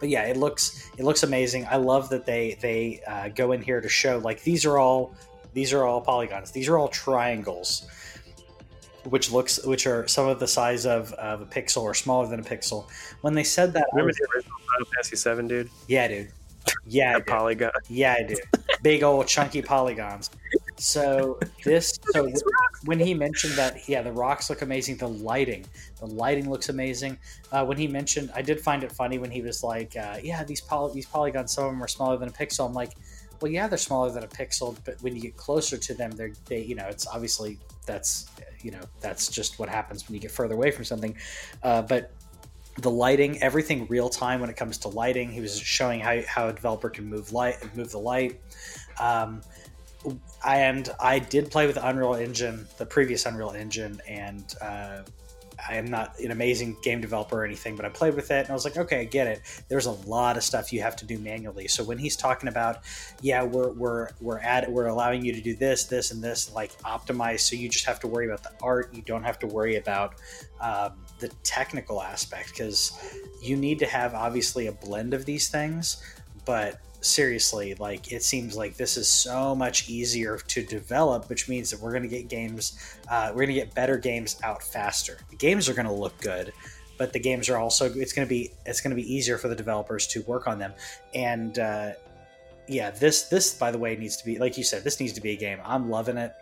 But yeah, it looks amazing. I love that they go in here to show, like, these are all polygons. These are all triangles, which are some of the size of a pixel or smaller than a pixel. When they said that, remember the original Final Fantasy VII, dude? Yeah, dude. Yeah, polygon. Yeah, I do. Big old chunky polygons. So when he mentioned that, yeah, the rocks look amazing. The lighting looks amazing. When he mentioned, I did find it funny when he was like, yeah, these polygons, some of them are smaller than a pixel. I'm like, well, yeah, they're smaller than a pixel, but when you get closer to them, they, you know, it's obviously that's just what happens when you get further away from something. But the lighting, everything real time when it comes to lighting. He was showing how a developer can move the light. And I did play with Unreal Engine, the previous Unreal Engine, and I am not an amazing game developer or anything, but I played with it and I was like, okay, I get it. There's a lot of stuff you have to do manually. So when he's talking about, yeah, we're allowing you to do this, and this, like, optimize. So you just have to worry about the art. You don't have to worry about the technical aspect, because you need to have obviously a blend of these things, but seriously, like, it seems like this is so much easier to develop, which means that we're going to get games, we're going to get better games out faster. The games are going to look good, but the games are also, it's going to be easier for the developers to work on them. And yeah, this by the way needs to be, like you said, this needs to be a game. I'm loving it.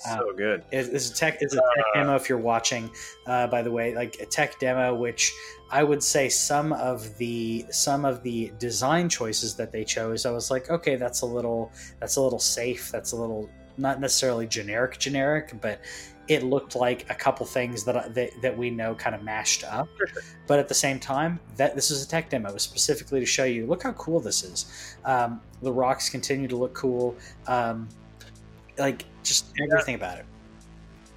So good. It's a tech demo if you're watching, by the way, like a tech demo, which I would say some of the design choices that they chose, I was like, okay, that's a little safe. That's a little, not necessarily generic, but it looked like a couple things that we know kind of mashed up. But at the same time, that this is a tech demo specifically to show you, look how cool this is. The rocks continue to look cool. Like, just everything about it.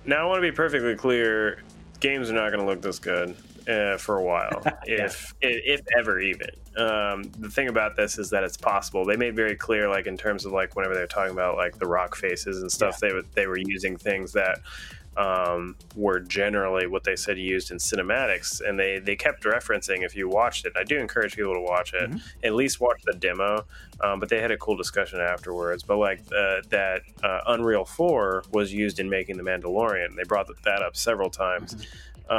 Now, I want to be perfectly clear. Games are not going to look this good for a while, if ever even. The thing about this is that it's possible. They made very clear, like, in terms of, like, whenever they're talking about, like, the rock faces and stuff, they were using things that were generally what they said used in cinematics, and they kept referencing. If you watched it, I do encourage people to watch it, mm-hmm. at least watch the demo, but they had a cool discussion afterwards. But like Unreal 4 was used in making The Mandalorian. They brought that up several times, mm-hmm.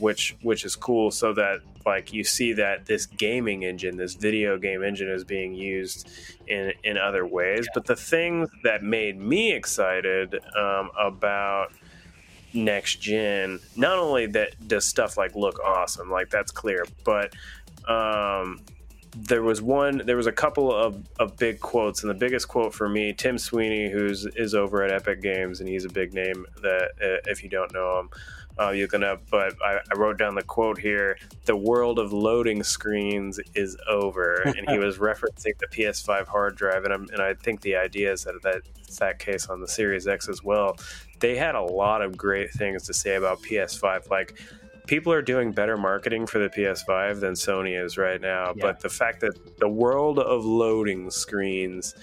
which is cool, so that like you see that this gaming engine, this video game engine, is being used in other ways. Yeah. But the thing that made me excited about next gen, not only that does stuff like look awesome, like that's clear, but there was a couple of big quotes, and the biggest quote for me, Tim Sweeney, who is over at Epic Games, and he's a big name that if you don't know him, you can up. But I wrote down the quote here: "The world of loading screens is over," and he was referencing the PS5 hard drive, and I think the idea is that it's that case on the Series X as well. They had a lot of great things to say about PS5, like, people are doing better marketing for the PS5 than Sony is right now, yeah. But the fact that the world of loading screens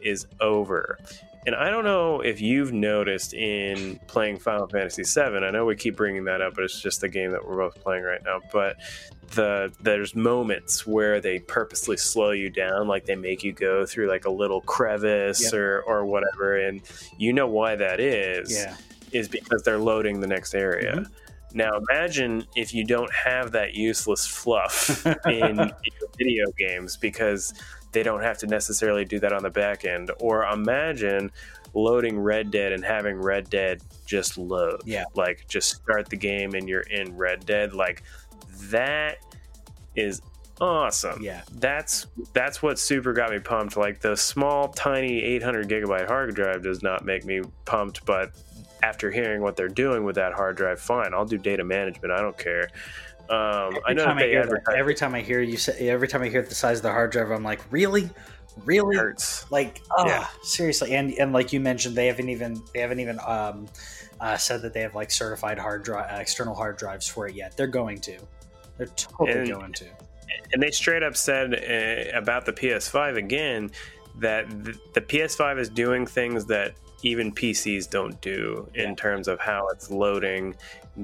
is over. And I don't know if you've noticed in playing Final Fantasy VII, I know we keep bringing that up, but it's just the game that we're both playing right now, but there's moments where they purposely slow you down, like they make you go through like a little crevice, yeah. or whatever, and you know why that is, yeah. is because they're loading the next area. Mm-hmm. Now imagine if you don't have that useless fluff in video games, because they don't have to necessarily do that on the back end. Or imagine loading Red Dead and having Red Dead just load. Yeah. Like, just start the game and you're in Red Dead. Like, that is awesome. Yeah. That's what super got me pumped. Like, the small, tiny 800 gigabyte hard drive does not make me pumped, but after hearing what they're doing with that hard drive, fine, I'll do data management. I don't care. Every time I hear the size of the hard drive, I'm like, really? It hurts. Like, yeah. Seriously. And like you mentioned, they haven't even said that they have like certified hard drive, external hard drives for it yet. They're going to. They're totally going to. And they straight up said about the PS5 again that the PS5 is doing things that even PCs don't do in terms of how it's loading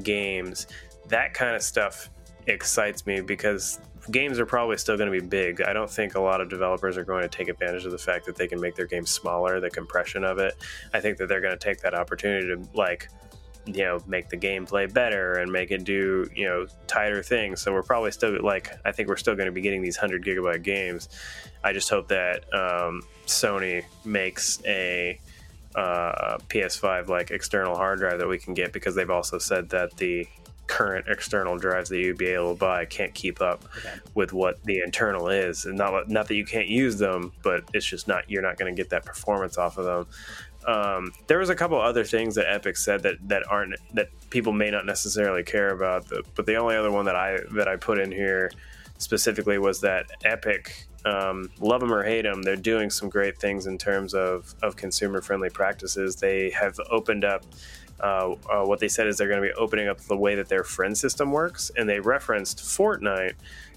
games. That kind of stuff excites me, because games are probably still going to be big. I don't think a lot of developers are going to take advantage of the fact that they can make their game smaller, the compression of it. I think that they're going to take that opportunity to, like, you know, make the gameplay better and make it do, you know, tighter things. So we're probably still, like, I think we're still going to be getting these 100 gigabyte games. I just hope that Sony makes a PS5 like external hard drive that we can get, because they've also said that the current external drives that you'd be able to buy can't keep up with what the internal is, and not that you can't use them, but it's just not, you're not going to get that performance off of them. There was a couple other things that Epic said that people may not necessarily care about, but the only other one that I put in here specifically was that Epic, love them or hate them, they're doing some great things in terms of consumer-friendly practices. They have opened up, what they said is they're going to be opening up the way that their friend system works, and they referenced Fortnite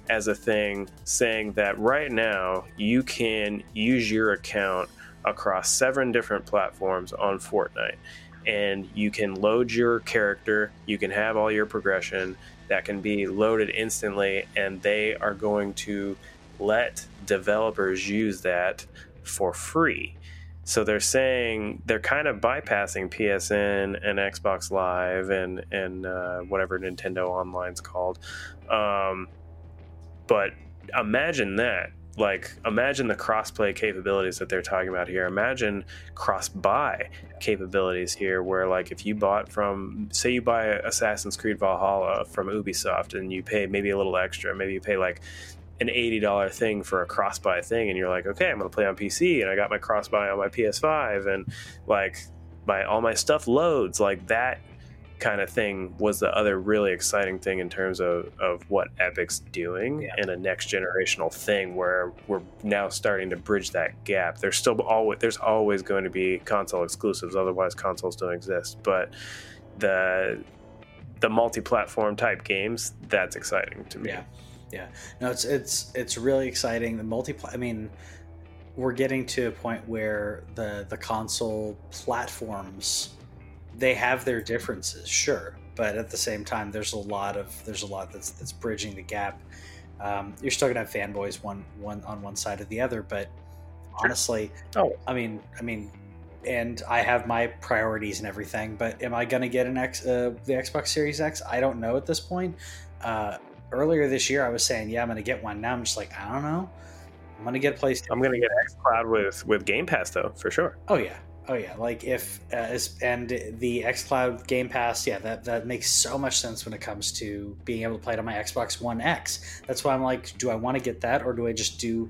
as a thing, saying that right now you can use your account across 7 different platforms on Fortnite, and you can load your character, you can have all your progression, that can be loaded instantly, and they are going to let developers use that for free. So they're saying they're kind of bypassing PSN and Xbox Live and whatever Nintendo Online's called. But imagine that. Like, imagine the cross-play capabilities that they're talking about here. Imagine cross-buy capabilities here, where, like, if you bought from, say you buy Assassin's Creed Valhalla from Ubisoft, and you pay maybe a little extra, maybe you pay like an $80 thing for a cross-buy thing, and you're like, okay, I'm going to play on PC, and I got my cross-buy on my PS5, and, like, all my stuff loads. Like, that kind of thing was the other really exciting thing in terms of what Epic's doing, yeah. and a next-generational thing where we're now starting to bridge that gap. There's always going to be console exclusives, otherwise consoles don't exist, but the multi-platform type games, that's exciting to me. Yeah. Yeah, no, it's really exciting. The I mean, we're getting to a point where the console platforms, they have their differences, sure, but at the same time, there's a lot that's bridging the gap. You're still gonna have fanboys one on one side or the other, but honestly, I mean, and I have my priorities and everything, but am I going to get an the Xbox Series X? I don't know at this point. Earlier this year, I was saying, yeah, I'm going to get one. Now I'm just like, I don't know. I'm going to get a PlayStation. I'm going to get XCloud with Game Pass, though, for sure. Oh, yeah. Like and the XCloud Game Pass, yeah, that makes so much sense when it comes to being able to play it on my Xbox One X. That's why I'm like, do I want to get that, or do I just do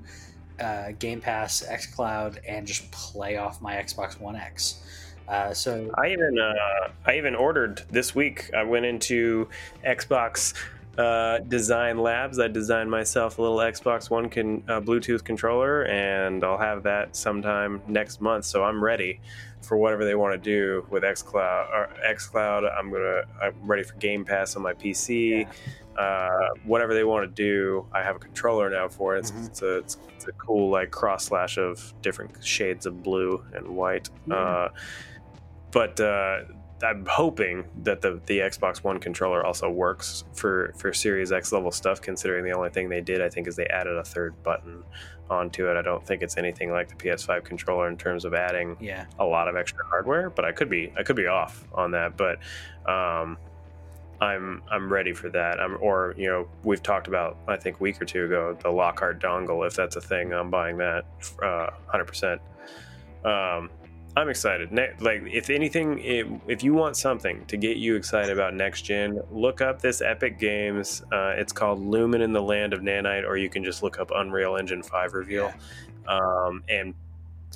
Game Pass, XCloud, and just play off my Xbox One X? So I even ordered this week. I went into Xbox Design Labs. I designed myself a little Xbox One Bluetooth controller, and I'll have that sometime next month. So I'm ready for whatever they want to do with XCloud. Or XCloud, I'm ready for Game Pass on my PC. Yeah. Whatever they want to do, I have a controller now for it. Mm-hmm. It's a cool like cross slash of different shades of blue and white. Mm-hmm. But I'm hoping that the Xbox One controller also works for Series X level stuff, considering the only thing they did, I think, is they added a third button onto it. I don't think it's anything like the PS5 controller in terms of adding a lot of extra hardware, but I could be off on that. But I'm ready for that. We've talked about, I think a week or two ago, the Lockhart dongle. If that's a thing, I'm buying that 100%. I'm excited. Like, if anything, if you want something to get you excited about next gen, look up this Epic Games. It's called Lumen in the Land of Nanite, or you can just look up Unreal Engine 5 reveal. Yeah. And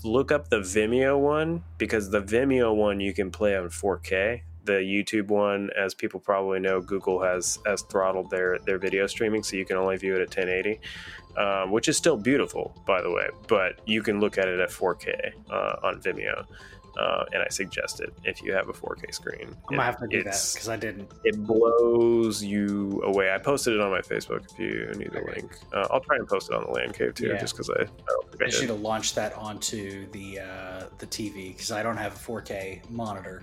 look up the Vimeo one, because the Vimeo one you can play on 4K. The YouTube one, as people probably know, Google has throttled their video streaming, so you can only view it at 1080, which is still beautiful, by the way, but you can look at it at 4K on Vimeo, and I suggest it if you have a 4K screen. I'm going to have to do that, because I didn't. It blows you away. I posted it on my Facebook if you need the link. I'll try and post it on the LAN cave, too, just because I don't think I should have launched that onto the TV, because I don't have a 4K monitor.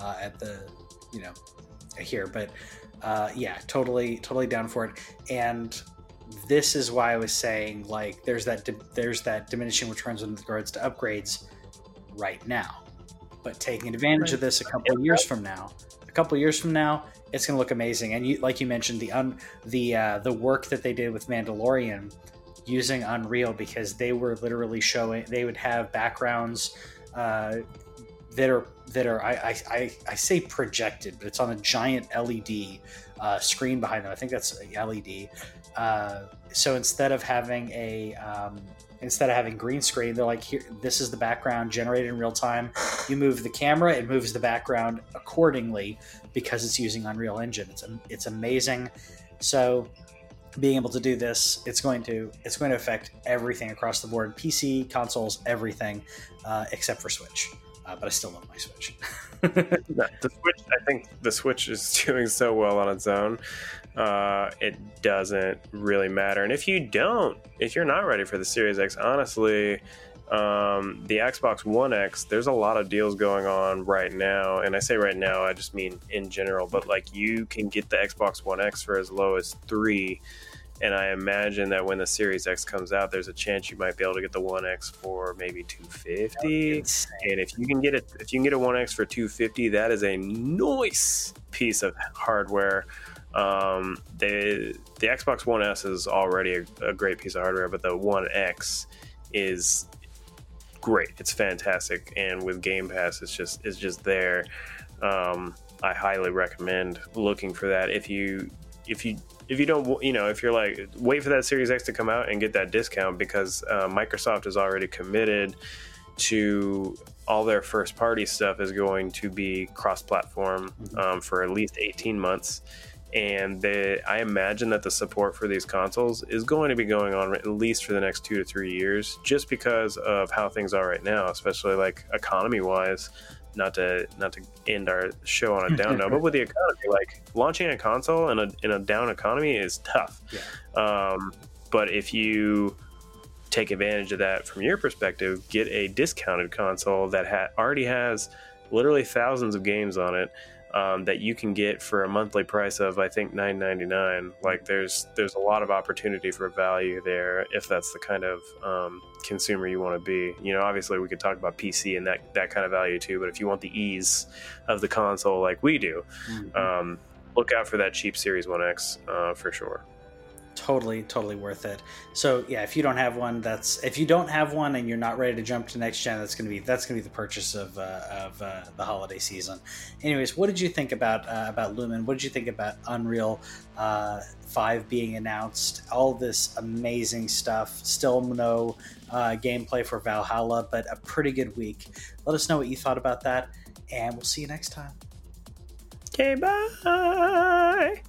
At the here, but totally down for it. And this is why I was saying, like, there's that diminishing returns in regards to upgrades right now, but taking advantage of this a couple of years from now, it's gonna look amazing. And you mentioned the work that they did with Mandalorian using Unreal, because they were literally showing, they would have backgrounds that are I say projected, but it's on a giant LED screen behind them. I think that's LED. So instead of having green screen, they're like, here, this is the background generated in real time. You move the camera, it moves the background accordingly, because it's using Unreal Engine. It's amazing. So being able to do this, it's going to affect everything across the board: PC, consoles, everything, except for Switch. But I still love my Switch. I think the Switch is doing so well on its own. It doesn't really matter. And if you're not ready for the Series X, honestly, the Xbox One X, there's a lot of deals going on right now. And I say right now, I just mean in general. But like, you can get the Xbox One X for as low as $3. And I imagine that when the Series X comes out, there's a chance you might be able to get the One X for maybe $250. And if you can get a One X for $250, that is a nice piece of hardware. The Xbox One S is already a great piece of hardware, but the One X is great. It's fantastic, and with Game Pass, it's just there. I highly recommend looking for that if you don't, if you're like, wait for that Series X to come out and get that discount, because Microsoft is already committed to all their first party stuff is going to be cross-platform for at least 18 months. And I imagine that the support for these consoles is going to be going on at least for the next 2 to 3 years, just because of how things are right now, especially like economy wise. Not to end our show on a down note, but with the economy, like launching a console in a down economy is tough. Yeah. But if you take advantage of that from your perspective, get a discounted console that already has literally thousands of games on it, that you can get for a monthly price of, I think, $9.99. Like, there's a lot of opportunity for value there if that's the kind of consumer you want to be. You know, obviously we could talk about PC and that kind of value too, but if you want the ease of the console like we do, mm-hmm. Look out for that cheap Series 1X for sure. Totally worth it. So yeah, if you don't have one, and you're not ready to jump to next gen, that's gonna be the purchase of the holiday season. Anyways, what did you think about Lumen? What did you think about Unreal 5 being announced? All this amazing stuff. Still no gameplay for Valhalla, but a pretty good week. Let us know what you thought about that, and we'll see you next time. Okay, bye.